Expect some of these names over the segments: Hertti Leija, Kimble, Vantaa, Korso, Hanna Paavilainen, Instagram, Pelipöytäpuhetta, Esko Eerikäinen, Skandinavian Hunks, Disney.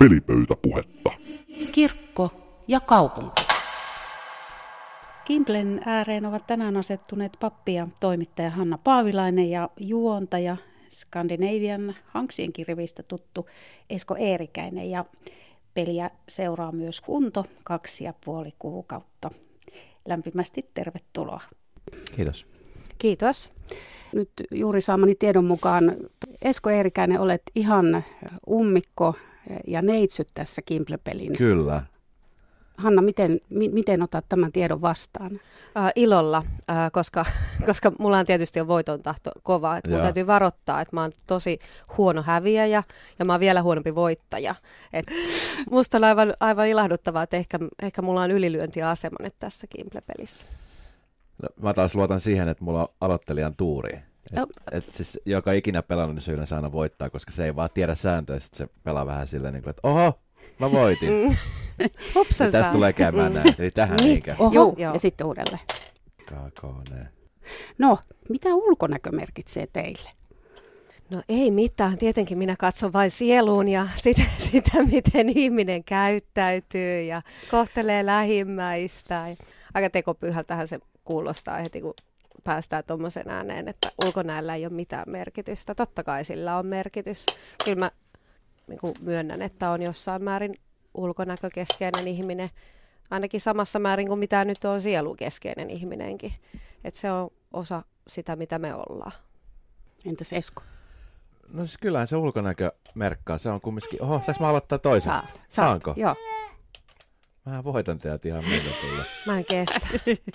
Pelipöytäpuhetta. Kirkko ja kaupunki. Kimblen ääreen ovat tänään asettuneet pappi ja toimittaja Hanna Paavilainen ja juontaja Skandinavian Hunksien kirvistä tuttu Esko Eerikäinen. Ja peliä seuraa myös kunto 2,5 kuukautta. Lämpimästi tervetuloa. Kiitos. Kiitos. Nyt juuri saamani tiedon mukaan Esko Eerikäinen, olet ihan ummikko ja neitsyt tässä Kimble-pelin. Kyllä. Hanna, miten otat tämän tiedon vastaan? Ilolla, koska mulla on tietysti voiton tahto kova. Että mun täytyy varoittaa, että mä oon tosi huono häviäjä ja mä oon vielä huonompi voittaja. Et musta on aivan ilahduttavaa, että ehkä mulla on ylilyöntiasema nyt tässä Kimble-pelissä. No, mä taas luotan siihen, että mulla on aloittelijan tuuri. Siis, joka ikinä pelannut, niin se yleensä aina voittaa, koska se ei vaan tiedä sääntöä. Sitten se pelaa vähän silleen, niin kuin, että oho, mä voitin. Hupsansa. Tästä tulee käymään näin. Eli tähän niinkään. Joo, ja sitten uudelleen. Kakone. No, mitä ulkonäkö merkitsee teille? No ei mitään. Tietenkin minä katson vain sieluun ja sitä miten ihminen käyttäytyy ja kohtelee lähimmäistä. Aika tekopyhältähän se kuulostaa heti, kun päästään tuommoisen ääneen, että ulkonäöllä ei ole mitään merkitystä. Totta kai sillä on merkitys. Kyllä mä niin myönnän, että on jossain määrin ulkonäkökeskeinen ihminen, ainakin samassa määrin kuin mitä nyt on sielukeskeinen ihminenkin. Että se on osa sitä, mitä me ollaan. Entäs Esko? No siis kyllähän se ulkonäkö merkkaa. Se on kumminkin... Oho, saanko mä aloittaa toisen? Saanko? Joo. Mä voitan teidät ihan meille tulla. Mä en kestä.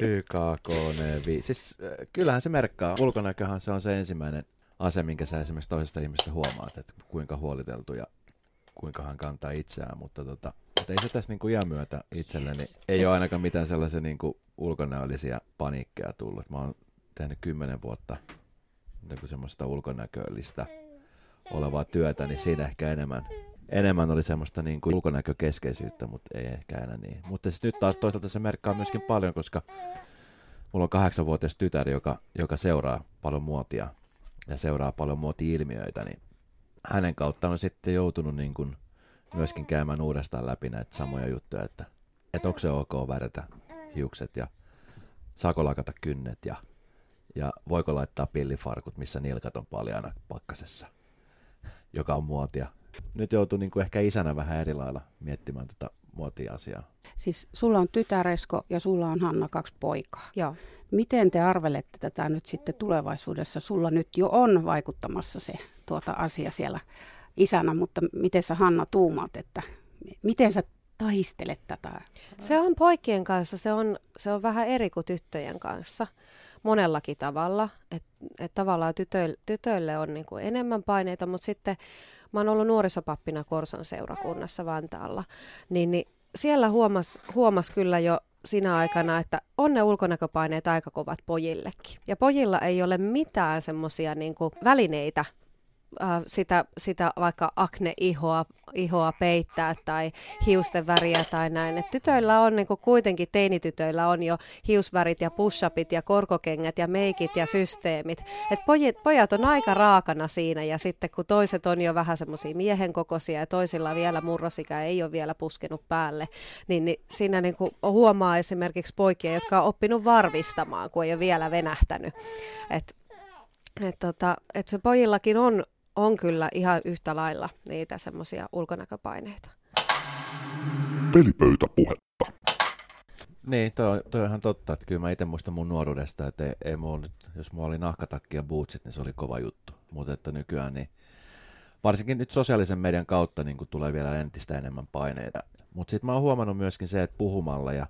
YKKN5. Siis kyllähän se merkkaa. Ulkonäköhän se on se ensimmäinen ase, minkä sä esimerkiksi toisesta ihmisestä huomaat, että kuinka huoliteltu ja kuinka hän kantaa itseään. Mutta ei se tässä niin kuin iän myötä itselleni. Yes. Ei ole ainakaan mitään sellaisia niin kuin ulkonäöllisiä paniikkeja tullut. Mä oon tehnyt 10 vuotta semmoista ulkonäköllistä olevaa työtä, niin siinä ehkä enemmän oli semmoista niin kuin ulkonäkökeskeisyyttä, mutta ei ehkä enää niin. Mutta siis nyt taas toisaalta se merkkaa myöskin paljon, koska mulla on 8-vuotias tytär, joka seuraa paljon muotia ja seuraa paljon muoti-ilmiöitä, niin hänen kautta on sitten joutunut niin kuin myöskin käymään uudestaan läpi näitä samoja juttuja, että onko se ok värätä hiukset ja saako lakata kynnet ja voiko laittaa pillifarkut, missä nilkat on paljana pakkasessa, joka on muotia. Nyt joutuu niin kuin ehkä isänä vähän eri lailla miettimään tätä muotiasiaa. Siis sulla on tytär Esko ja sulla on Hanna 2 poikaa. Joo. Miten te arvelette tätä nyt sitten tulevaisuudessa? Sulla nyt jo on vaikuttamassa se asia siellä isänä, mutta miten sä Hanna tuumaat, että miten sä taistelet tätä? Se on poikien kanssa, se on vähän eri kuin tyttöjen kanssa monellakin tavalla. Et tavallaan tytöille on niin kuin enemmän paineita, mutta sitten mä oon ollut nuorisopappina Korson seurakunnassa Vantaalla, niin siellä huomas kyllä jo sinä aikana, että on ne ulkonäköpaineet aika kovat pojillekin. Ja pojilla ei ole mitään semmoisia niin kuin välineitä sitä vaikka akne-ihoa peittää tai hiusten väriä tai näin. Et tytöillä on niin kuin kuitenkin, teinitytöillä on jo hiusvärit ja push-upit ja korkokengät ja meikit ja systeemit. Et pojat on aika raakana siinä ja sitten kun toiset on jo vähän semmoisia miehenkokoisia ja toisilla vielä murrosikä ei ole vielä puskenut päälle, niin siinä niin kuin huomaa esimerkiksi poikia, jotka on oppinut varvistamaan, kun ei ole vielä venähtänyt. Et se pojillakin on kyllä ihan yhtä lailla niitä semmoisia ulkonäköpaineita. Pelipöytäpuhetta. Niin, toi on ihan totta, että kyllä mä itse muistan mun nuoruudesta, että ei mulla nyt, jos mulla oli nahkatakki ja bootsit, niin se oli kova juttu. Mutta että nykyään, niin varsinkin nyt sosiaalisen median kautta niin kun tulee vielä entistä enemmän paineita. Mutta sitten mä oon huomannut myöskin se, että puhumalla ja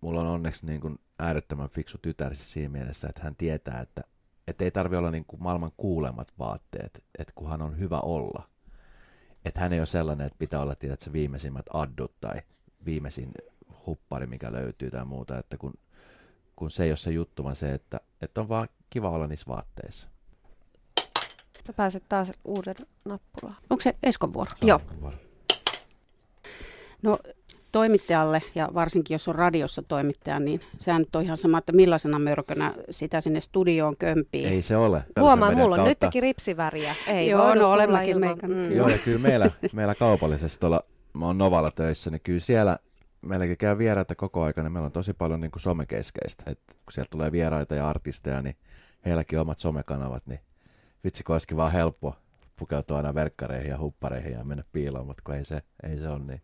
mulla on onneksi niin kun äärettömän fiksu tytär siinä mielessä, että hän tietää, että ei tarvitse olla niin kuin maailman kuulemmat vaatteet, että kun hän on hyvä olla. Että hän ei ole sellainen, että pitää olla tiedätkö, viimeisimmät addut tai viimeisin huppari, mikä löytyy tai muuta. Että kun se ei ole se juttu, vaan se, että on vaan kiva olla niissä vaatteissa. Sä pääset taas uuden nappulaan. Onko se Eskon vuoro? Joo. No toimittajalle, ja varsinkin jos on radiossa toimittaja, niin sehän nyt on ihan sama, että millaisena mörkönä sitä sinne studioon kömpii. Ei se ole. Huomaa, mulla on nytkin ripsiväriä. Ei, joo, no olemmekin meikän. Joo, ja kyllä meillä kaupallisesti tuolla, mä oon Novalla töissä, niin kyllä siellä meilläkin käy vieraita koko ajan, niin meillä on tosi paljon niin kuin somekeskeistä. Et kun sieltä tulee vieraita ja artisteja, niin heilläkin omat somekanavat, niin vitsi, kun olisikin vaan helppoa pukeutua aina verkkareihin ja huppareihin ja mennä piiloon, mutta kun ei se ole niin.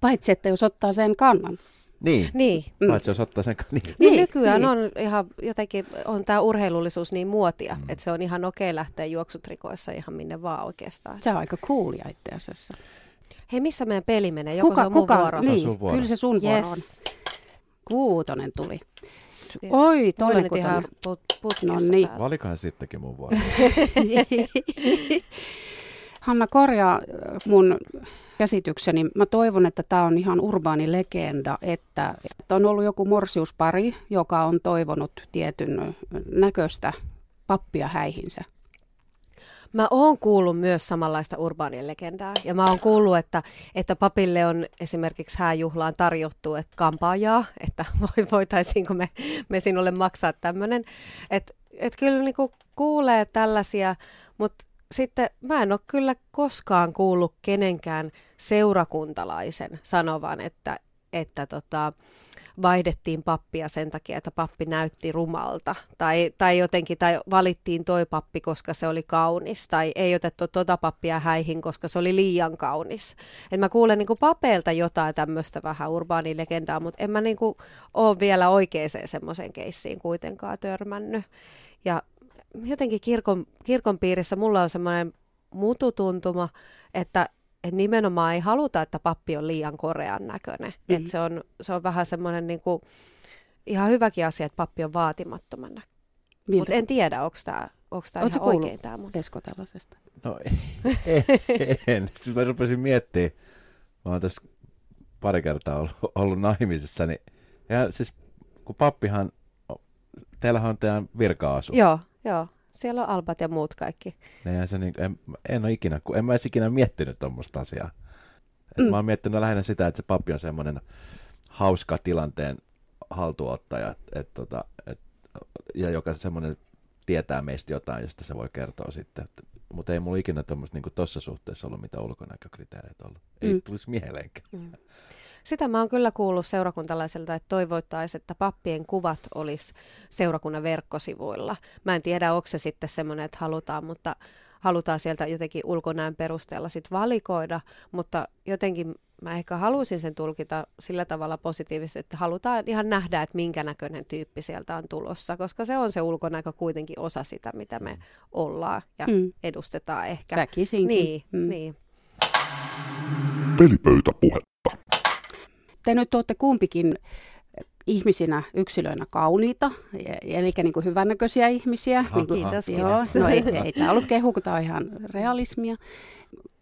Paitsi, että jos ottaa sen kannan. Niin. Paitsi, jos ottaa sen kannan. Niin. Nykyään niin. on tämä urheilullisuus niin muotia, että se on ihan okei lähteä juoksutrikoissa ihan minne vaan oikeastaan. Se on aika coolia itse asiassa. Hei, missä meidän peli menee? Joko se on mun vuoro? Niin, kyllä se sun vuoro on. Kuutonen tuli. Oi, toinen kuutonen. No niin. Valikahan sittenkin mun vuoro. Hanna, korjaa mun käsitykseni. Mä toivon, että tämä on ihan urbaani legenda, että on ollut joku morsiuspari, joka on toivonut tietyn näköistä pappia häihinsä. Mä oon kuullut myös samanlaista urbaanien legendaa, ja mä oon kuullut, että papille on esimerkiksi hääjuhlaan tarjottu että kampaajaa, että voitaisiinko me sinulle maksaa tämmöinen. Että kyllä niinku kuulee tällaisia, mutta sitten mä en ole kyllä koskaan kuullut kenenkään seurakuntalaisen sanovan, että vaihdettiin pappia sen takia, että pappi näytti rumalta tai valittiin toi pappi, koska se oli kaunis, tai ei otettu tota pappia häihin, koska se oli liian kaunis. Et mä kuulen niinku papeilta jotain tämmöistä vähän urbaania legendaa, mutta en mä niinku ole vielä oikeeseen semmoiseen keissiin kuitenkaan törmännyt. Ja jotenkin kirkon piirissä mulla on semmoinen mututuntuma, että nimenomaan ei haluta, että pappi on liian korean näköinen. Mm-hmm. Että se on vähän semmoinen niinku, ihan hyväkin asia, että pappi on vaatimattoman näköinen. Mutta en tiedä, onko tämä ihan oikein tämä mun. Esko tällaisesta? No en. Sitten mä rupesin miettimään. Mä oon tässä pari kertaa ollut naimisissa. Niin, ja siis kun pappihan, teillähän on teidän virka-asu. Joo. Siellä on albat ja muut kaikki. En mä edes ikinä miettinyt tuommoista asiaa. Mä oon miettinyt lähinnä sitä, että se pappi on semmoinen hauska tilanteen haltuunottaja, ja joka semmoinen tietää meistä jotain, josta se voi kertoa sitten. Mutta ei mulla ikinä tuommoista niin kuin tuossa suhteessa ollut mitään ulkonäkökriteereitä ollut. Ei tulisi mieleenkään. Sitä mä oon kyllä kuullut seurakuntalaisilta, että toivottaisiin, että pappien kuvat olisi seurakunnan verkkosivuilla. Mä en tiedä, onko se sitten semmoinen, että halutaan, mutta halutaan sieltä jotenkin ulkonäön perusteella sit valikoida, mutta jotenkin mä ehkä haluaisin sen tulkita sillä tavalla positiivisesti, että halutaan ihan nähdä, että minkä näköinen tyyppi sieltä on tulossa, koska se on se ulkonäkö kuitenkin osa sitä, mitä me ollaan ja edustetaan ehkä. Väkisinkin. Niin. Pelipöytäpuhetta. Te nyt olette kumpikin ihmisinä, yksilöinä kauniita, eli niin kuin hyvännäköisiä ihmisiä. Kiitos. Joo, no ei tämä ollut kehu, kun tämä on ihan realismia.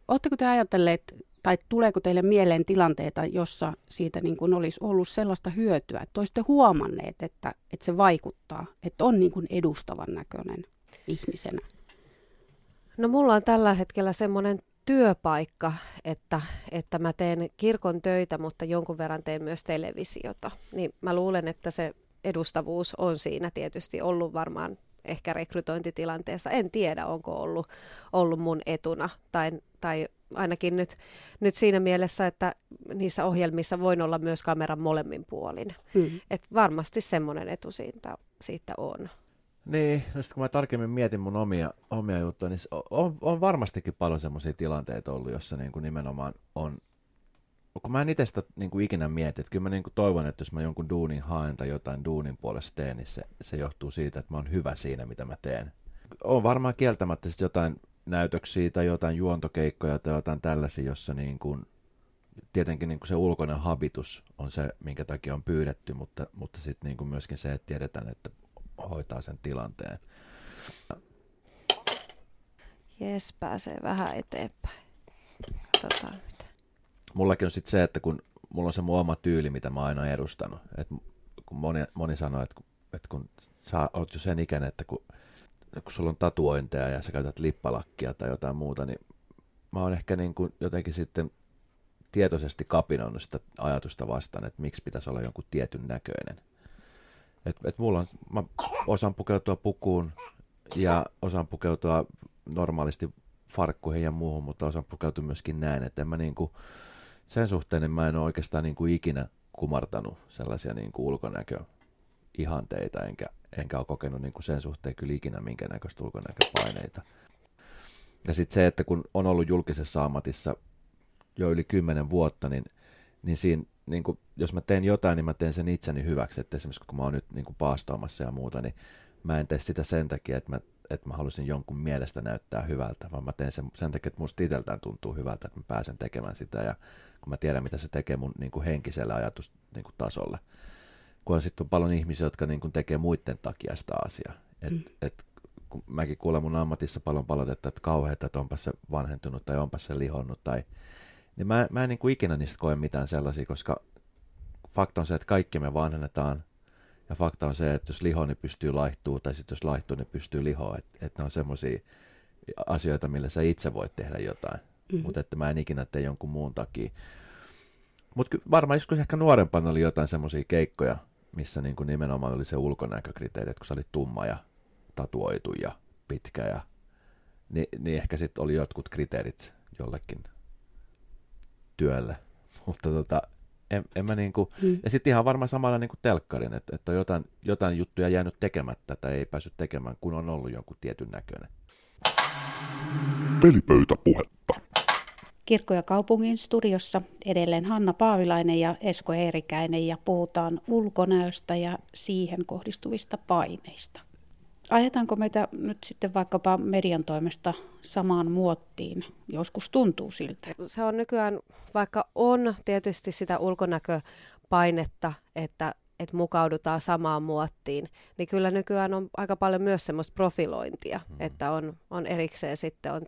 Oletteko te ajatelleet, tai tuleeko teille mieleen tilanteita, jossa siitä niin kuin olisi ollut sellaista hyötyä, että olisitte huomanneet, että se vaikuttaa, että on niin kuin edustavan näköinen ihmisenä? No mulla on tällä hetkellä semmoinen työpaikka, että mä teen kirkon töitä, mutta jonkun verran teen myös televisiota. Niin mä luulen, että se edustavuus on siinä tietysti ollut varmaan ehkä rekrytointitilanteessa. En tiedä, onko ollut mun etuna tai ainakin nyt siinä mielessä, että niissä ohjelmissa voin olla myös kameran molemmin puolin. Mm-hmm. Et varmasti semmoinen etu siitä on. Niin, no sitten kun mä tarkemmin mietin mun omia juttuja, niin on varmastikin paljon semmoisia tilanteita ollut, jossa niin kuin nimenomaan on, kun mä en itse sitä niin kuin ikinä mieti, että kyllä mä niin kuin toivon, että jos mä jonkun duunin haen tai jotain duunin puolesta teen, niin se johtuu siitä, että mä oon hyvä siinä, mitä mä teen. On varmaan kieltämättä sitten jotain näytöksiä tai jotain juontokeikkoja tai jotain tällaisia, jossa niin kuin, tietenkin niin kuin se ulkoinen habitus on se, minkä takia on pyydetty, mutta sitten niin kuin myöskin se, että tiedetään, että hoitaa sen tilanteen. Jes, pääsee vähän eteenpäin. Katsotaan mitä. Mullakin on sitten se, että kun mulla on se mun oma tyyli, mitä mä oon aina edustanut. Et kun moni sanoo, että kun sä oot jo sen ikäinen, että kun sulla on tatuointeja ja sä käytät lippalakkia tai jotain muuta, niin mä oon ehkä niin kuin jotenkin sitten tietoisesti kapinoinut sitä ajatusta vastaan, että miksi pitäisi olla jonkun tietyn näköinen. Että mulla on, mä osaan pukeutua pukuun ja osaan pukeutua normaalisti farkkuihin ja muuhun, mutta osaan pukeutua myöskin näin. Että en mä niinku, sen suhteen mä en ole oikeastaan niinku ikinä kumartanut sellaisia niinku ulkonäköihanteita, enkä ole kokenut niinku sen suhteen kyllä ikinä minkä näköistä ulkonäköpaineita. Ja sitten se, että kun on ollut julkisessa ammatissa jo yli 10 vuotta, niin siinä, niin kun, jos mä teen jotain, niin mä teen sen itseni hyväksi. Et esimerkiksi kun mä oon nyt niin kun paastoamassa ja muuta, niin mä en tee sitä sen takia, että mä halusin jonkun mielestä näyttää hyvältä, vaan mä teen sen takia, että musta itseltään tuntuu hyvältä, että mä pääsen tekemään sitä. Ja kun mä tiedän, mitä se tekee mun niin kun henkisellä ajatustasolla. Kun sitten on paljon ihmisiä, jotka niin kun tekee muiden takia sitä asiaa. Mäkin kuulen mun ammatissa paljon palautetta, että kauheeta, että onpa se vanhentunut tai onpa se lihonnut. Niin mä en niin kuin ikinä niistä koe mitään sellaisia, koska fakta on se, että kaikki me vanhennetaan. Ja fakta on se, että jos lihoo, niin pystyy laihtuu, tai sitten jos laihtuu, niin pystyy lihoa. Että ne on semmoisia asioita, millä sä itse voit tehdä jotain. Mm-hmm. Mutta että mä en ikinä tee jonkun muun takia. Mutta varmaan joskus ehkä nuorempana oli jotain semmoisia keikkoja, missä niin kuin nimenomaan oli se ulkonäkökriteeri, että kun sä olit tumma ja tatuoitu ja pitkä, ja niin ehkä sitten oli jotkut kriteerit jollekin työlle, mutta en mä niinku, ja sitten ihan varmaan samalla niinku telkkarin, että on jotain juttuja jäänyt tekemättä tai ei päässyt tekemään, kun on ollut jonkun tietyn näköinen. Pelipöytäpuhetta. Kirkko ja kaupungin studiossa edelleen Hanna Paavilainen ja Esko Eerikäinen, ja puhutaan ulkonäöstä ja siihen kohdistuvista paineista. Ajetaanko meitä nyt sitten vaikkapa median toimesta samaan muottiin? Joskus tuntuu siltä. Se on nykyään, vaikka on tietysti sitä ulkonäköpainetta, että mukaudutaan samaan muottiin, niin kyllä nykyään on aika paljon myös semmoista profilointia, että on erikseen sitten on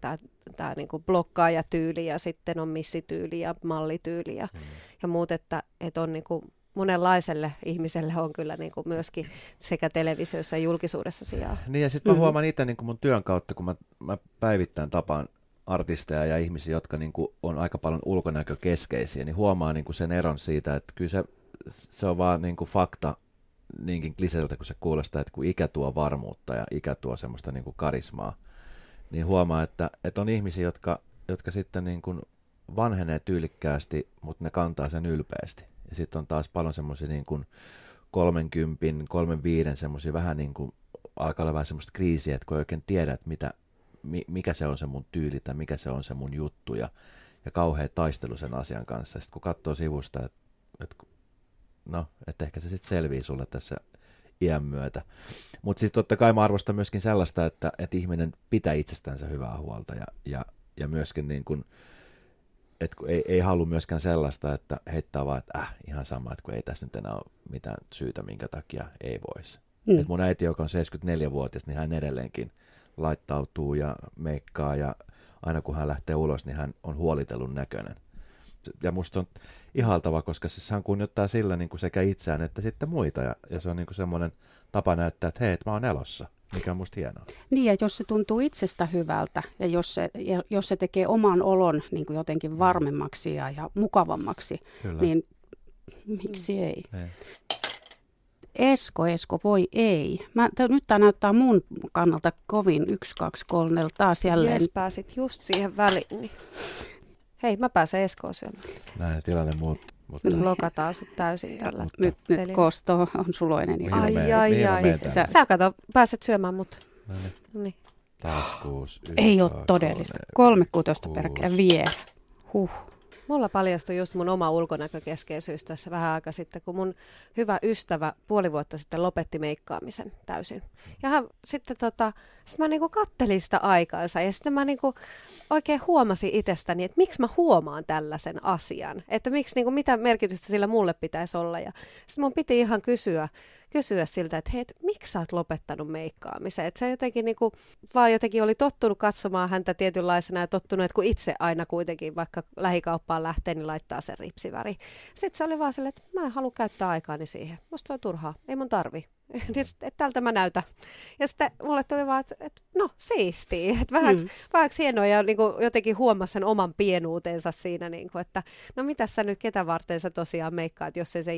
tää niinku blokkaajatyyli ja sitten on missityyli ja mallityyli ja muut, että on niinku monenlaiselle ihmiselle on kyllä niin kuin myöskin sekä televisiossa ja julkisuudessa sijaa. Niin, ja sitten mä huomaan itse niin kuin mun työn kautta, kun mä päivittäin tapaan artisteja ja ihmisiä, jotka niin kuin on aika paljon ulkonäkökeskeisiä, niin huomaa niin kuin sen eron siitä, että kyllä se on vaan niin kuin fakta niinkin kliseeltä, kun se kuulostaa, että kun ikä tuo varmuutta ja ikä tuo semmoista niin kuin karismaa, niin huomaa, että on ihmisiä, jotka sitten niin kuin vanhenee tyylikkäästi, mutta ne kantaa sen ylpeästi. Ja sitten on taas paljon semmoisia niin kuin 30, 35 semmoisia vähän niin kuin alkaa olla vähän semmoista kriisiä, että kun ei oikein tiedä, että mikä se on se mun tyyli tai mikä se on se mun juttu ja kauhea taistelu sen asian kanssa. Sitten kun katsoo sivusta, että ehkä se sitten selvii sulle tässä iän myötä. Mutta siis totta kai mä arvostan myöskin sellaista, että ihminen pitää itsestänsä hyvää huolta ja myöskin niin kuin, että ei halua myöskään sellaista, että heittää vaan, että ihan sama, että kun ei tässä nyt enää ole mitään syytä, minkä takia ei voisi. Et mun äiti, joka on 74-vuotias, niin hän edelleenkin laittautuu ja meikkaa, ja aina kun hän lähtee ulos, niin hän on huolitellun näköinen. Ja musta on ihaltava, koska siis hän kunnioittaa sillä niin kuin sekä itseään että sitten muita, ja se on niin kuin semmoinen tapa näyttää, että hei, että mä oon elossa. Mikä on musta hienoa. Niin, ja jos se tuntuu itsestä hyvältä ja jos se tekee oman olon niin kuin jotenkin varmemmaksi ja mukavammaksi, kyllä, niin miksi ei? Esko, voi ei. Nyt tämä näyttää mun kannalta kovin 1, 2, 3 taas jälleen. Jes, pääsit just siihen väliin. Hei, mä pääsen Eskoon syömään. Näin tilanne muuttuu. Mutta blokataan sut täysin tällä. Nyt Kosto on suloinen. Ai. Sä kato, pääset syömään mut. Niin. Taas 6. Ei oo todellista. 3/16 perkele vielä. Mulla paljastui just mun oma ulkonäkökeskeisyys tässä vähän aikaa sitten, kun mun hyvä ystävä 5,5 vuotta sitten lopetti meikkaamisen täysin. Ja hän sitten sit mä niinku kattelin sitä aikaansa ja sitten mä niinku oikein huomasin itsestäni, että miksi mä huomaan tällaisen asian. Että miksi, niinku, mitä merkitystä sillä mulle pitäisi olla. Ja sitten mun piti ihan kysyä siltä, että hei, miksi sä oot lopettanut meikkaamisen? Että se jotenkin niinku, vaan jotenkin oli tottunut katsomaan häntä tietynlaisena ja tottunut, että kun itse aina kuitenkin vaikka lähikauppaan lähtee, niin laittaa sen ripsiväri. Sitten se oli vaan silleen, että mä en halua käyttää aikaani siihen. Musta se on turhaa, ei mun tarvi. että tältä mä näytän. Ja sitten mulle tuli vaan, että no siistiä, että vähäksi hienoa ja niin kuin jotenkin huomasi sen oman pienuutensa siinä, niin kuin, että no mitä sä nyt ketä varten sä tosiaan meikkaat, jos ei se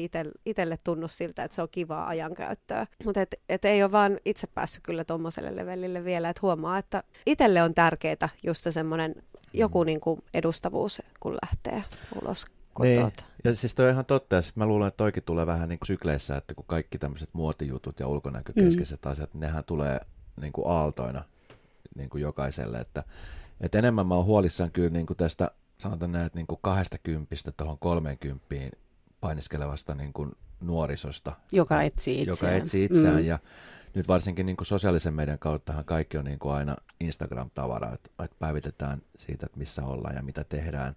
itselle tunnu siltä, että se on kivaa ajankäyttöä. Mutta et ei ole vaan itse päässyt kyllä tommoselle levelille vielä, että huomaa, että itselle on tärkeää just semmoinen joku niin kuin edustavuus, kun lähtee ulos. Niin. Ja siis toi on ihan totta, ja sitten mä luulen, että toikin tulee vähän niin kuin sykleissä, että kun kaikki tämmöiset muotijutut ja ulkonäkökeskeiset asiat, nehän tulee niin kuin aaltoina niin kuin jokaiselle, että enemmän mä oon huolissaan kyllä niin kuin tästä, sanotaan näin, että niin kuin 20 tuohon 30 painiskelevasta niin kuin nuorisosta. Joka etsii itseään. Ja nyt varsinkin niin kuin sosiaalisen median kauttahan kaikki on niin kuin aina Instagram-tavaraa, että päivitetään siitä, että missä ollaan ja mitä tehdään,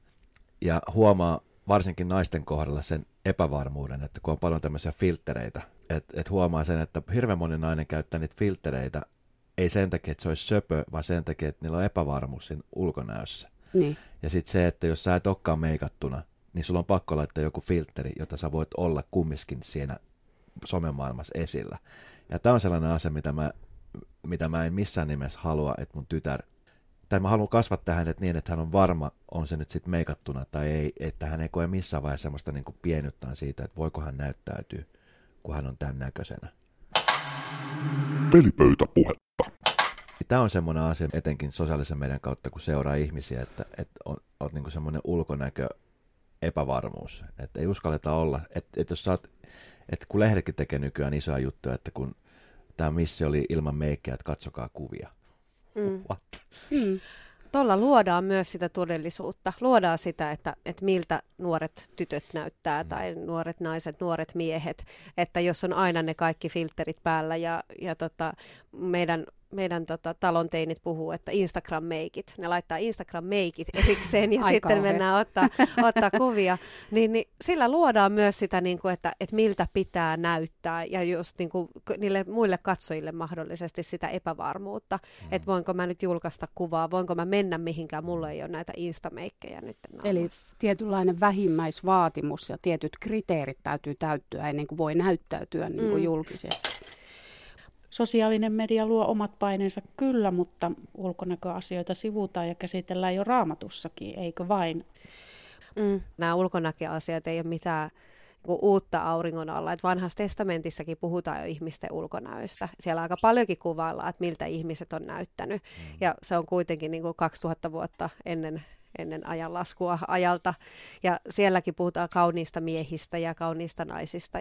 ja huomaa varsinkin naisten kohdalla sen epävarmuuden, että kun on paljon tämmöisiä filttereitä, että huomaa sen, että hirveän moni nainen käyttää niitä filttereitä, ei sen takia, että se olisi söpö, vaan sen takia, että niillä on epävarmuus siinä ulkonäössä. Niin. Ja sitten se, että jos sä et olekaan meikattuna, niin sulla on pakko laittaa joku filtteri, jota sä voit olla kumminkin siinä somemaailmassa esillä. Ja tämä on sellainen asia, mitä mä en missään nimessä halua, että mun tytär, tai mä haluan kasvattaa hänet niin, että hän on varma, on se nyt sitten meikattuna tai ei, että hän ei koe missään vaiheessa semmoista niin kuin pienyttään siitä, että voiko hän näyttäytyä, kun hän on tämän näköisenä. Pelipöytäpuhetta. Tämä on semmoinen asia etenkin sosiaalisen median kautta, kun seuraa ihmisiä, että on niin kuin semmoinen ulkonäkö epävarmuus, että ei uskalleta olla, että jos saat, että kun lehdetkin tekee nykyään isoja juttuja, että kun tämä missi oli ilman meikkiä, että katsokaa kuvia. Tuolla luodaan myös sitä todellisuutta, luodaan sitä, että miltä nuoret tytöt näyttää tai nuoret naiset, nuoret miehet, että jos on aina ne kaikki filterit päällä ja meidän talon teinit puhuu, että Instagram-meikit, ne laittaa Instagram-meikit erikseen ja sitten mennään ottaa kuvia, niin sillä luodaan myös sitä, niin kuin, että miltä pitää näyttää ja just niin kuin, niille muille katsojille mahdollisesti sitä epävarmuutta, että voinko mä nyt julkaista kuvaa, voinko mä mennä mihinkään, mulla ei ole näitä Insta-meikkejä nyt. Eli tietynlainen vähimmäisvaatimus ja tietyt kriteerit täytyy täyttyä ennen kuin voi näyttäytyä niin kuin julkisesti. Sosiaalinen media luo omat paineensa kyllä, mutta ulkonäköasioita sivutaan ja käsitellään jo Raamatussakin, eikö vain? Nämä ulkonäköasiat ei ole mitään uutta auringon alla. Että Vanhassa testamentissakin puhutaan jo ihmisten ulkonäöstä. Siellä aika paljonkin kuvaillaan, että miltä ihmiset on näyttänyt. Ja se on kuitenkin niin kuin 2000 vuotta ennen ajanlaskua ajalta. Ja sielläkin puhutaan kauniista miehistä ja kauniista naisista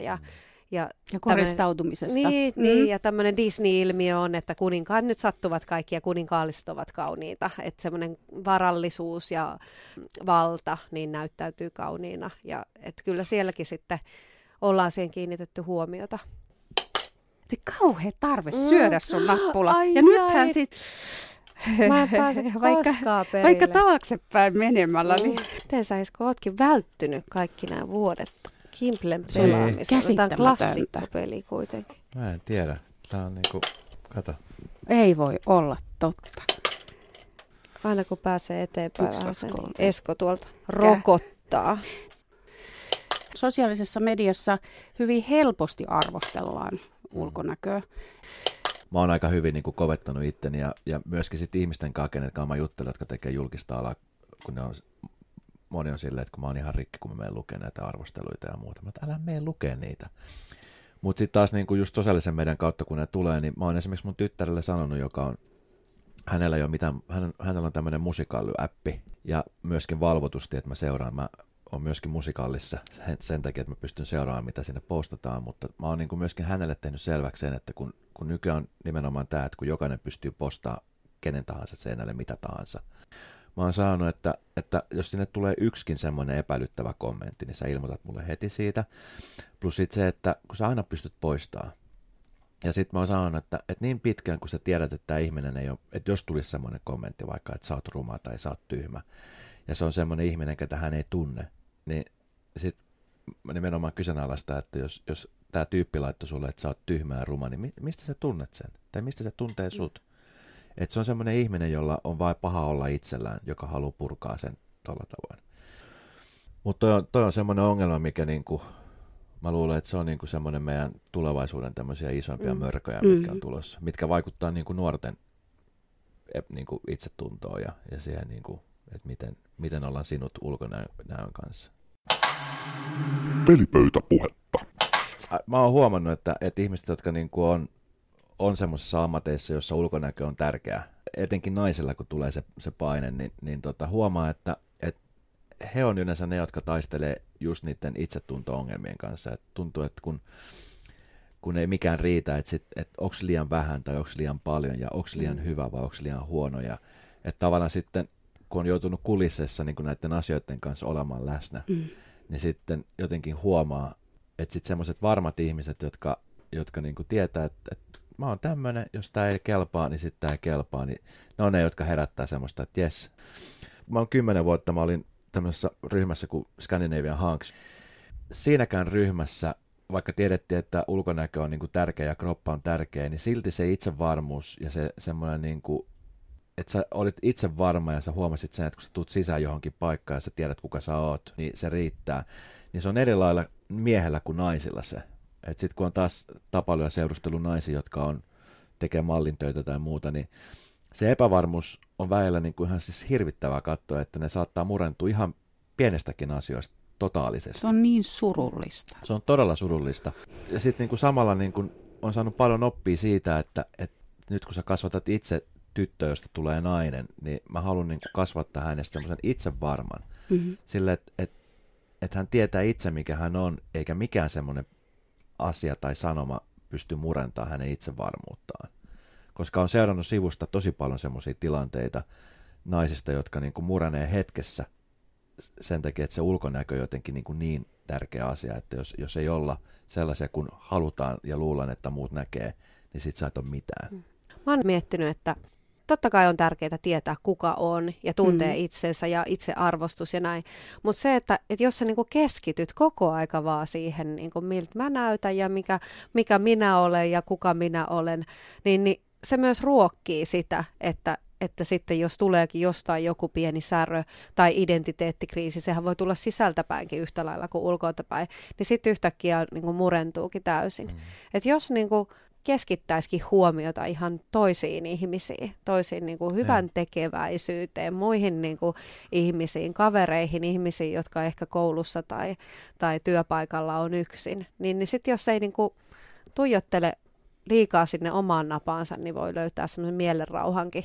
ja koristautumisesta. Niin, ja tämmöinen Disney-ilmiö on, että kuninkaat nyt sattuvat kaikki ja kuninkaalliset ovat kauniita. Että semmoinen varallisuus ja valta niin näyttäytyy kauniina. Ja että kyllä sielläkin sitten ollaan siihen kiinnitetty huomiota. Kauhea tarve syödä sun nappula. Ja nythän sitten... Mä en pääse koskaan perille. Vaikka taaksepäin menemällä. Miten sä, Esko, ootkin välttynyt kaikki nämä vuodet? Kimblen pelaamisella. Tämä on klassikkopeli kuitenkin. Mä en tiedä. Tämä on niinku, kato. Ei voi olla totta. Aina kun pääsee eteenpäin, niin Esko tuolta rokottaa. Sosiaalisessa mediassa hyvin helposti arvostellaan ulkonäköä. Mä oon aika hyvin niinku kovettanut itteni ja myöskin sit ihmisten kanssa, kenet kanssa mä juttelen, jotka tekee julkista alaa, kun ne on... Moni on silleen, että kun mä oon ihan rikki, kun mä menen lukemaan näitä arvosteluita ja muuta. Mä oon, älä mene lukea niitä. Mutta sitten taas niinku just sosiaalisen meidän kautta, kun ne tulee, niin mä oon esimerkiksi mun tyttärelle sanonut, joka on, hänellä ei ole mitään, hänellä on tämmöinen musikaaliäppi ja myöskin valvotusti, että mä oon myöskin musikaalissa sen takia, että mä pystyn seuraamaan, mitä sinne postataan, mutta mä oon niinku myöskin hänelle tehnyt selväksi sen, että kun nykyään on nimenomaan tämä, että kun jokainen pystyy postaamaan kenen tahansa seinälle mitä tahansa, mä oon saanut, että jos sinne tulee yksikin semmoinen epäilyttävä kommentti, niin sä ilmoitat mulle heti siitä. Plus sit se, että kun sä aina pystyt poistamaan. Ja sit mä oon saanut, että niin pitkään kun sä tiedät, että tämä ihminen ei ole, että jos tulisi semmoinen kommentti vaikka, että sä oot ruma tai sä oot tyhmä, ja se on semmoinen ihminen, ketä hän ei tunne, niin sit nimenomaan kyseenalaista, että jos tämä tyyppi laittoi sulle, että sä oot tyhmä ja ruma, niin mistä sä tunnet sen? Tai mistä se tuntee sut? Että se on semmoinen ihminen, jolla on vain paha olla itsellään, joka haluaa purkaa sen tuolla tavoin. Mutta toi on semmoinen ongelma, mikä niinku Mä luulen, että se on niinku semmoinen meidän tulevaisuuden tämmöisiä isompia mörköjä, mitkä on tulossa, mitkä vaikuttaa niinku nuorten niinku itsetuntoon ja siihen, niinku, että miten ollaan sinut ulkonäön kanssa. Pelipöytäpuhetta. Mä oon huomannut, että ihmiset, jotka niinku on semmoisissa ammateissa, jossa ulkonäkö on tärkeää, etenkin naisilla, kun tulee se paine, niin huomaa, että he on yleensä ne, jotka taistelee just niiden itsetunto-ongelmien kanssa. Et tuntuu, että kun ei mikään riitä, että onko liian vähän tai onko liian paljon ja onko liian hyvä vai onko liian huono. Että tavallaan sitten, kun on joutunut kulissessa niin näiden asioiden kanssa olemaan läsnä, niin sitten jotenkin huomaa, että sitten semmoiset varmat ihmiset, jotka niin kuin tietää, että mä oon tämmöinen, jos tää ei kelpaa, niin sitten tää ei kelpaa, niin ne on ne, jotka herättää semmoista, että jes. Mä oon 10 vuotta, mä olin tämmöisessä ryhmässä kuin Skandinavian Hunks. Siinäkään ryhmässä, vaikka tiedettiin, että ulkonäkö on niin kuin tärkeä ja kroppa on tärkeä, niin silti se itsevarmuus ja se semmoinen, niin kuin, että sä olit itse varma ja sä huomasit sen, että kun sä tuut sisään johonkin paikkaan ja sä tiedät, kuka sä oot, niin se riittää. Niin se on eri lailla miehellä kuin naisilla se. Että sitten kun on taas tapailu ja seurustelu naisia, jotka tekee mallintöitä tai muuta, niin se epävarmuus on välillä niin kuin ihan siis hirvittävää katsoa, että ne saattaa murentua ihan pienestäkin asioista totaalisesti. Se on niin surullista. Se on todella surullista. Ja sitten niin kuin samalla niin kuin on saanut paljon oppia siitä, että nyt kun sä kasvatat itse tyttö, josta tulee nainen, niin mä haluan niin kuin kasvattaa hänestä semmoisen itsevarman. Mm-hmm. Sillä, että hän tietää itse, mikä hän on, eikä mikään semmoinen asia tai sanoma pystyy murentamaan hänen itsevarmuuttaan. Koska on seurannut sivusta tosi paljon semmoisia tilanteita naisista, jotka niin kuin murenee hetkessä sen takia, että se ulkonäkö on jotenkin niin tärkeä asia, että jos ei olla sellaisia kuin halutaan ja luullaan, että muut näkee, niin sit sä et ole mitään. Mä oon miettinyt, että totta kai on tärkeää tietää, kuka on ja tuntee itsensä ja itsearvostus ja näin. Mutta se, että jos sä niinku keskityt koko aika vaan siihen, niinku, miltä mä näytän ja mikä minä olen ja kuka minä olen, niin se myös ruokkii sitä, että sitten jos tuleekin jostain joku pieni särö tai identiteettikriisi, sehän voi tulla sisältäpäinkin yhtä lailla kuin ulkoiltapäin, niin sitten yhtäkkiä niinku murentuukin täysin. Että jos niinku keskittäisikin huomiota ihan toisiin ihmisiin, toisiin niin kuin hyvän tekeväisyyteen, muihin niin kuin ihmisiin, kavereihin, ihmisiin, jotka ehkä koulussa tai työpaikalla on yksin. Niin sitten jos ei niin kuin tuijottele liikaa sinne omaan napaansa, niin voi löytää semmoisen mielenrauhankin.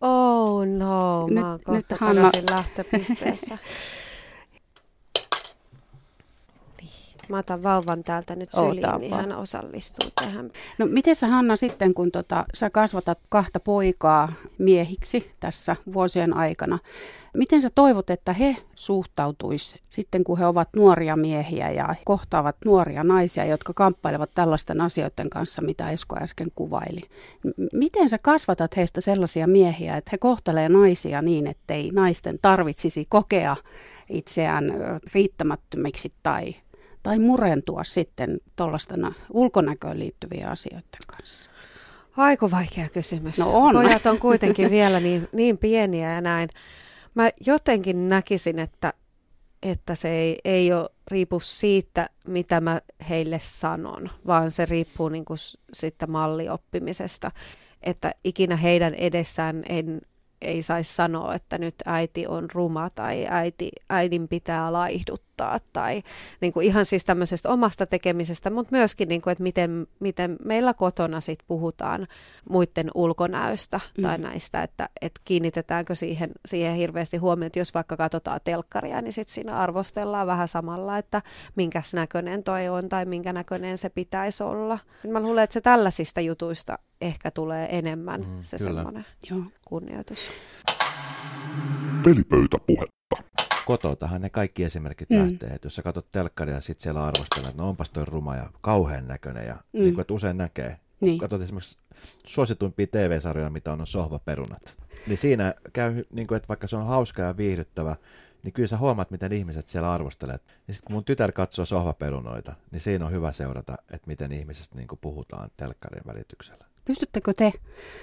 Oh no, mä oon kohta takaisin lähtöpisteessä. Mä otan vauvan täältä nyt syliin, niin hän osallistuu tähän. No miten sä, Hanna, sitten kun sä kasvatat 2 poikaa miehiksi tässä vuosien aikana, miten sä toivot, että he suhtautuis sitten, kun he ovat nuoria miehiä ja kohtaavat nuoria naisia, jotka kamppailevat tällaisten asioiden kanssa, mitä Esko äsken kuvaili? Miten sä kasvatat heistä sellaisia miehiä, että he kohtelee naisia niin, ettei naisten tarvitsisi kokea itseään riittämättömiksi tai murentua sitten tuollaisten ulkonäköön liittyviä asioiden kanssa? Aiku vaikea kysymys. No on. Pojat on kuitenkin vielä niin pieniä ja näin. Mä jotenkin näkisin, että se ei ole riipu siitä, mitä mä heille sanon, vaan se riippuu niin kuin siitä mallioppimisesta. Että ikinä heidän edessään ei saisi sanoa, että nyt äiti on ruma tai äidin pitää laihduttaa tai niin kuin ihan siis tämmöisestä omasta tekemisestä, mutta myöskin niin kuin, että miten meillä kotona sit puhutaan muiden ulkonäöstä tai näistä, että kiinnitetäänkö siihen hirveästi huomiota, jos vaikka katsotaan telkkaria, niin sitten siinä arvostellaan vähän samalla, että minkä näköinen toi on tai minkä näköinen se pitäisi olla. Mä luulen, että se tällaisista jutuista ehkä tulee enemmän se semmoinen kunnioitus. Pelipöytäpuhetta. Kototahan ne kaikki esimerkit lähtee. Että jos sä katsot telkkaria ja sit siellä arvostellaan, että no onpas toi ruma ja kauhean näköinen. Ja niin kuin, että usein näkee. Niin. Katsot esimerkiksi suosituimpia TV-sarjoja, mitä on Sohvaperunat. Niin siinä käy, niin kuin, että vaikka se on hauska ja viihdyttävä, niin kyllä sä huomaat, miten ihmiset siellä arvostelet. Ja sitten kun mun tytär katsoo Sohvaperunoita, niin siinä on hyvä seurata, että miten ihmisestä niin kuin puhutaan telkkarin välityksellä. Pystyttekö te,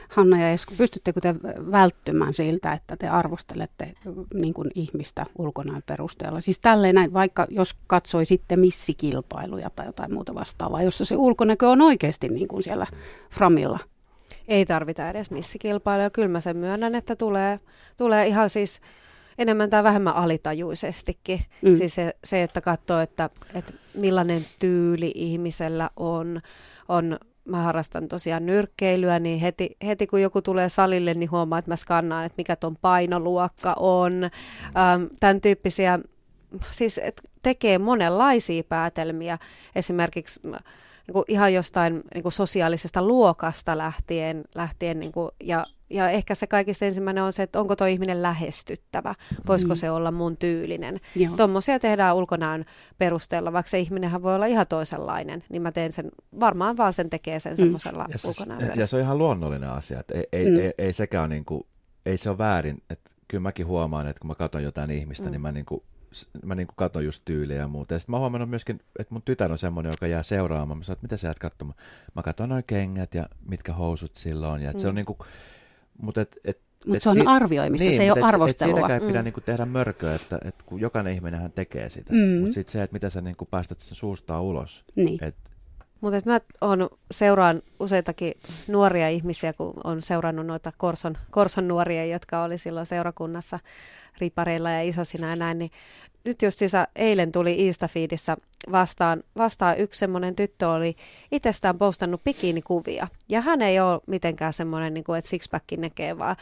Hanna ja Esko, pystyttekö te välttymään siltä, että te arvostelette niin kuin ihmistä ulkonäön perusteella? Siis tälleen näin, vaikka jos katsoi sitten missikilpailuja tai jotain muuta vastaavaa, jossa se ulkonäkö on oikeasti niin kuin siellä framilla. Ei tarvita edes missikilpailuja. Kyllä mä sen myönnän, että tulee ihan siis enemmän tai vähemmän alitajuisestikin. Mm. Siis se, että katsoo, että millainen tyyli ihmisellä on. Mä harrastan tosiaan nyrkkeilyä, niin heti kun joku tulee salille, niin huomaa, että mä skannaan, että mikä ton painoluokka on. Tämän tyyppisiä, siis tekee monenlaisia päätelmiä. Esimerkiksi niin ihan jostain niin sosiaalisesta luokasta lähtien niin kuin, ja ehkä se kaikista ensimmäinen on se, että onko toi ihminen lähestyttävä, voisiko se olla mun tyylinen. Joo. Tuommoisia tehdään ulkonäön perusteella, vaikka se ihminenhän voi olla ihan toisenlainen, niin mä teen sen, varmaan vaan sen tekee sen semmoisella ulkonäön perusteella. Ja se on ihan luonnollinen asia, että ei sekään niin kuin, ei se ole väärin, että kyllä mäkin huomaan, että kun mä katson jotain ihmistä, niin mä katson just tyyliä ja muuta. Ja sitten mä oon huomannut myöskin, että mun tytär on semmoinen, joka jää seuraamaan. Mä sanon, että mitä sä jäät katsomaan? Mä katson noin kengät ja mitkä housut sillä on. Ja se on niinku, mut se on arvioimista, niin, se ei ole arvostelua. Siitäkään ei pidä niinku tehdä mörköä, että kun jokainen ihminenhän tekee sitä. Mutta sitten se, että mitä sä niinku päästät sen suustaan ulos. Niin. Mutta mä seuraan useitakin nuoria ihmisiä, kun on seurannut noita Korson nuoria, jotka oli silloin seurakunnassa ripareilla ja isosinä ja näin. Niin nyt just eilen tuli Instafeedissä vastaan yksi semmoinen tyttö oli itsestään postannut bikinikuvia. Ja hän ei ole mitenkään semmoinen, niin kuin, että sixpackin näkee vaan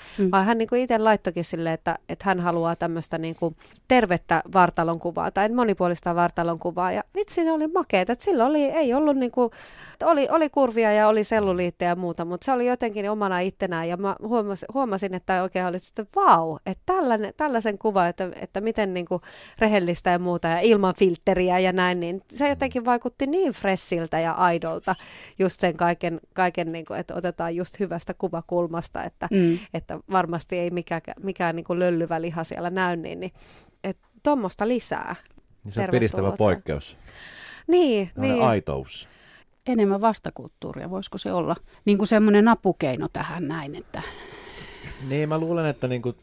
hän niin kuin itse laittokin silleen, että hän haluaa tämmöistä niin kuin tervettä vartalonkuvaa tai monipuolista vartalonkuvaa. Ja vitsi, ne oli makeita. Että silloin ei ollut niin kuin, oli kurvia ja oli selluliittejä ja muuta, mutta se oli jotenkin omana ittenään. Ja mä huomasin, että oikein oli sitten vau, että tällaisen kuva, että miten niin kuin rehellistä ja muuta ja ilman filtteriä ja näin, niin se jotenkin vaikutti niin freshiltä ja aidolta just sen kaiken niin kuin, että otetaan just hyvästä kuvakulmasta, että varmasti ei mikään niin kuin löllyvä liha siellä näy, niin että tuommoista lisää. Niin se on piristävä poikkeus. Niin, niin. Aitous. Enemmän vastakulttuuria, voisiko se olla niin kuin semmoinen apukeino tähän näin, että... Niin, mä luulen, että niin kuin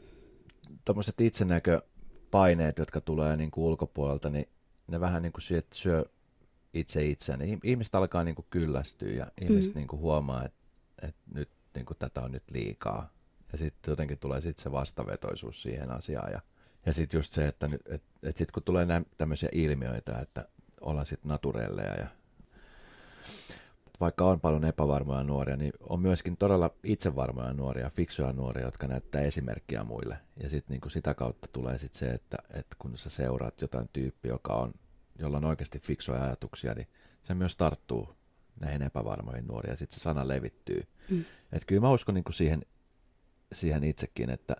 tuommoiset itsenäköpaineet, jotka tulee niin kuin ulkopuolelta, niin ne vähän niin kuin syö itse itseään. Ihmiset alkaa niin kuin kyllästyä ja ihmiset niin kuin huomaa, että nyt, niin kuin tätä on nyt liikaa. Ja sitten jotenkin tulee sit se vastavetoisuus siihen asiaan. Ja sitten just se, että sit kun tulee tämmöisiä ilmiöitä, että ollaan sitten naturelleja. Ja vaikka on paljon epävarmoja nuoria, niin on myöskin todella itsevarmoja nuoria, fiksuja nuoria, jotka näyttää esimerkkiä muille. Ja sitten niin sitä kautta tulee sit se, että kun sä seuraat jotain tyyppiä, jolla on oikeasti fiksuja ajatuksia, niin se myös tarttuu näihin epävarmoihin nuoriin ja sitten se sana levittyy. Et kyllä mä uskon niin siihen itsekin, että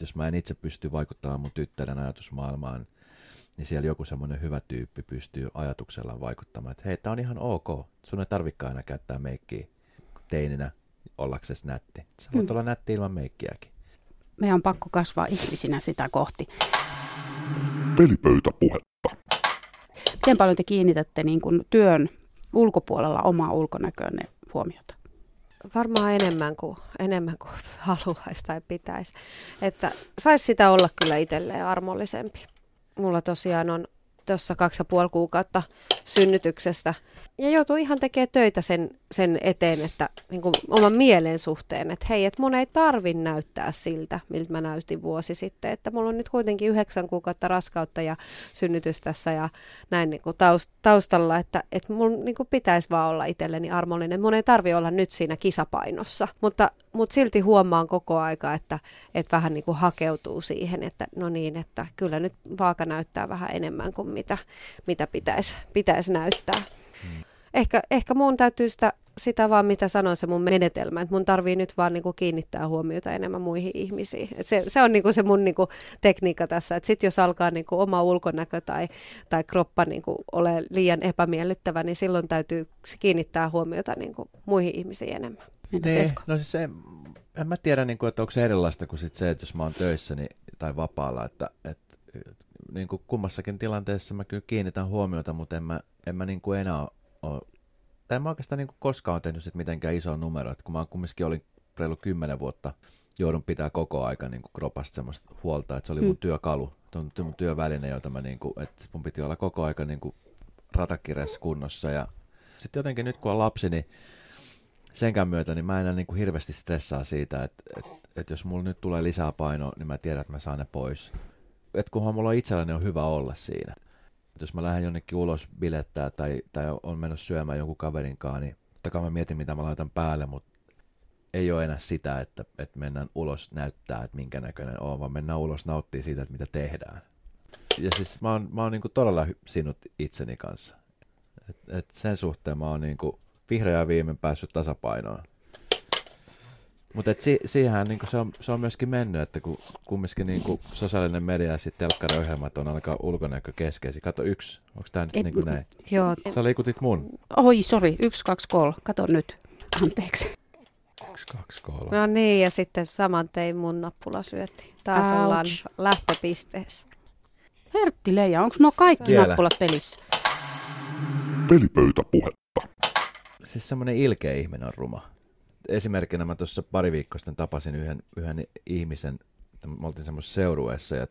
jos mä en itse pysty vaikuttamaan mun tyttären ajatusmaailmaan, niin siellä joku semmoinen hyvä tyyppi pystyy ajatuksellaan vaikuttamaan, että hei, tää on ihan ok, sun ei tarvitsekaan aina käyttää meikkiä teininä ollaksesi nätti. Sä voit olla nätti ilman meikkiäkin. Meidän on pakko kasvaa ihmisinä sitä kohti. Pelipöytäpuhetta. Miten paljon te kiinnitätte niin kuin työn ulkopuolella omaa ulkonäköönne huomiota? Varmaan enemmän kuin haluaisi tai pitäisi. Että saisi sitä olla kyllä itselleen armollisempi. Mulla tosiaan on tuossa 2,5 kuukautta synnytyksestä ja joutuu ihan tekemään töitä sen eteen, että niin kuin oman mielen suhteen, että hei, että mun ei tarvi näyttää siltä, miltä mä näytin vuosi sitten, että mulla on nyt kuitenkin 9 kuukautta raskautta ja synnytys tässä ja näin niin kuin taustalla, että mun niin kuin pitäisi vaan olla itselleni armollinen, mun ei tarvi olla nyt siinä kisapainossa, mutta silti huomaan koko aika, että vähän niin kuin hakeutuu siihen, että no niin, että kyllä nyt vaaka näyttää vähän enemmän kuin mitä pitäisi näyttää. Ehkä mun täytyy sitä vaan, mitä sanoin, se mun menetelmä, että mun tarvii nyt vaan niinku kiinnittää huomiota enemmän muihin ihmisiin. Et se on niinku se mun niinku tekniikka tässä, että sit jos alkaa niinku oma ulkonäkö tai kroppa niinku ole liian epämiellyttävä, niin silloin täytyy kiinnittää huomiota niinku muihin ihmisiin enemmän. Niin, no siis en mä tiedä, niinku, että onko se erilaista kuin sit se, että jos mä oon töissä tai vapaalla, että niin kuin kummassakin tilanteessa mä kyllä kiinnitän huomiota, mutta en mä niin kuin enää ole tai en mä oikeastaan niin kuin koskaan ole tehnyt sit mitenkään isoa numeroa, kun mä kumminkin olin reilu 10 vuotta, joudun pitää koko aika niin kuin kropasta semmoista huolta, että se oli mun työkalu, mun työväline, jota mä niin kuin, että mun piti olla koko aika niin kuin ratakirjassa kunnossa, ja sitten jotenkin nyt kun on lapsi, niin senkään myötä niin mä enää niin kuin hirveästi stressaa siitä, että jos mulla nyt tulee lisää painoa, niin mä tiedän, että mä saan ne pois. Että kunhan mulla itselläni on hyvä olla siinä. Et jos mä lähden jonnekin ulos bilettää tai on mennyt syömään jonkun kaverinkaan, niin totta kai mä mietin, mitä mä laitan päälle, mutta ei ole enää sitä, että mennään ulos näyttää, että minkä näköinen on, vaan mennään ulos nauttia siitä, että mitä tehdään. Ja siis mä oon niin kuin todella sinut itseni kanssa. Et sen suhteen mä oon niin kuin vihreä ja viimein päässyt tasapainoon. Mutta siihenhän niinku se on myöskin mennyt, että kun kumminkin niinku sosiaalinen media ja sitten telkkariohjelmat on alkaa ulkonäkökeskeisiä. Kato yksi, onko tämä nyt niinku näin? Joo. Sä liikutit mun. Oi, sori, 1, 2, 3, kato nyt. Anteeksi. 1, 2, 3. No niin, ja sitten saman tein mun nappula syötiin. Taas ollaan lähtöpisteessä. Hertti Leija, onko nuo kaikki nappulat pelissä? Pelipöytäpuhetta. Siis semmoinen ilkeä ihminen on ruma. Esimerkkinä mä tuossa pari viikkoa sitten tapasin yhden ihmisen, me oltiin semmoisessa seurueessa, ja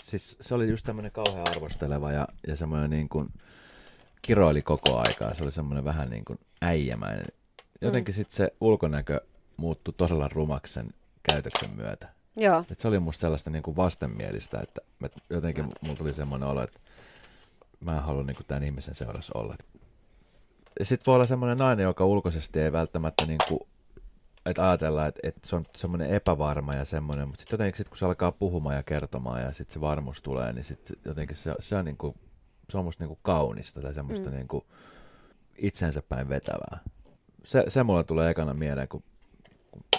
siis se oli just tämmöinen kauhean arvosteleva ja semmoinen niin kuin kiroili koko aikaa, se oli semmoinen vähän niin kuin äijämäinen. Jotenkin sitten se ulkonäkö muuttui todella rumaksen käytöksen myötä. Joo. Et se oli musta sellaista niin kuin vastenmielistä, että jotenkin mulla tuli semmoinen olo, että mä en halua niin kuin tämän ihmisen seurassa olla. Sitten voi olla semmoinen nainen, joka ulkoisesti ei välttämättä niin kuin, että ajatellaan, että se on semmoinen epävarma ja semmoinen, mutta sitten jotenkin kun se alkaa puhumaan ja kertomaan ja sitten se varmuus tulee, niin sitten jotenkin se on niin kuin, se on musta niin kuin kaunista tai semmoista niin kuin itsensä päin vetävää. Se mulla tulee ekana mieleen, kun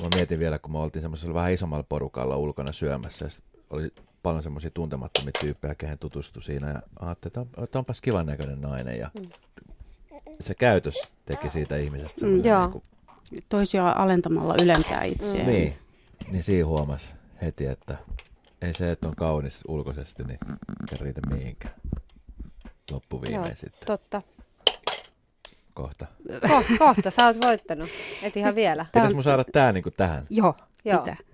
mä mietin vielä, kun me oltiin semmoisella vähän isommalla porukalla ulkona syömässä ja oli paljon semmoisia tuntemattomia tyyppejä, kehen tutustui siinä ja ajattelin, että onpas kivan näköinen nainen ja... Se käytös teki siitä ihmisestä semmoisen... Joo, niin toisiaan alentamalla ylentää itseään. Niin siinä huomasi heti, että ei se, että on kaunis ulkoisesti, niin ei riitä mihinkään. Loppuviimein sitten. Totta. Kohta, sä oot voittanut. Et ihan vielä. Pitäis mun saada tää niinku tähän? Joo.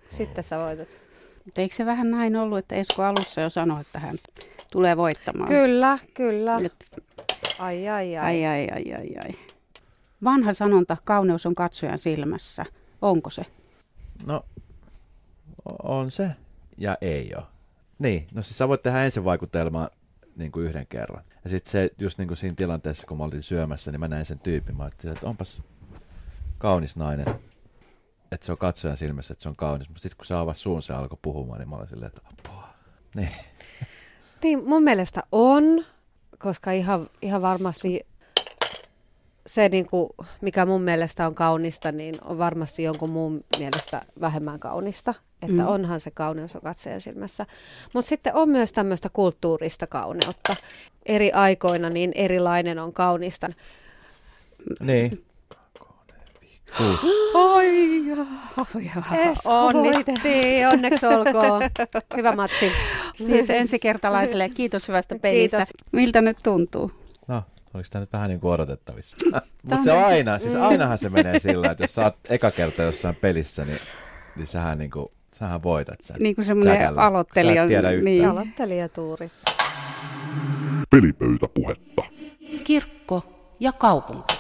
Sitten sä voitat. Mutta eikö se vähän näin ollut, että Esko alussa jo sanoi, että hän tulee voittamaan? Kyllä. Ai. Vanha sanonta, kauneus on katsojan silmässä. Onko se? No, on se ja ei ole. Niin, no siis sä voit tehdä ensin vaikutelmaa niin kuin yhden kerran. Ja sitten se just niin kuin siinä tilanteessa, kun mä olin syömässä, niin mä näin sen tyypin. Mä ajattelin, että onpas kaunis nainen. Että se on katsojan silmässä, että se on kaunis. Mutta sitten kun se avasi suun, se alkoi puhumaan, niin mä olin silleen, että apua. Niin, mun mielestä on... Koska ihan varmasti se, niin kuin, mikä mun mielestä on kaunista, niin on varmasti jonkun muun mielestä vähemmän kaunista. Että onhan se kauneus on katsojan silmässä. Mutta sitten on myös tämmöistä kulttuurista kauneutta. Eri aikoina niin erilainen on kaunista. Niin. Onnittiin, onneksi olkoon. Hyvä matsi. Siis ensikertalaiselle kiitos hyvästä pelistä. Kiitos. Miltä nyt tuntuu? No, oliko tämä nyt vähän niin kuin odotettavissa? Mutta se aina, siis ainahan se menee sillä, että jos sä oot eka kerta jossain pelissä, niin sähän, niin kuin, sähän voitat sen. Niin kuin semmoinen aloittelija. Niin. Aloittelijatuuri. Pelipöytäpuhetta. Kirkko ja kaupunki.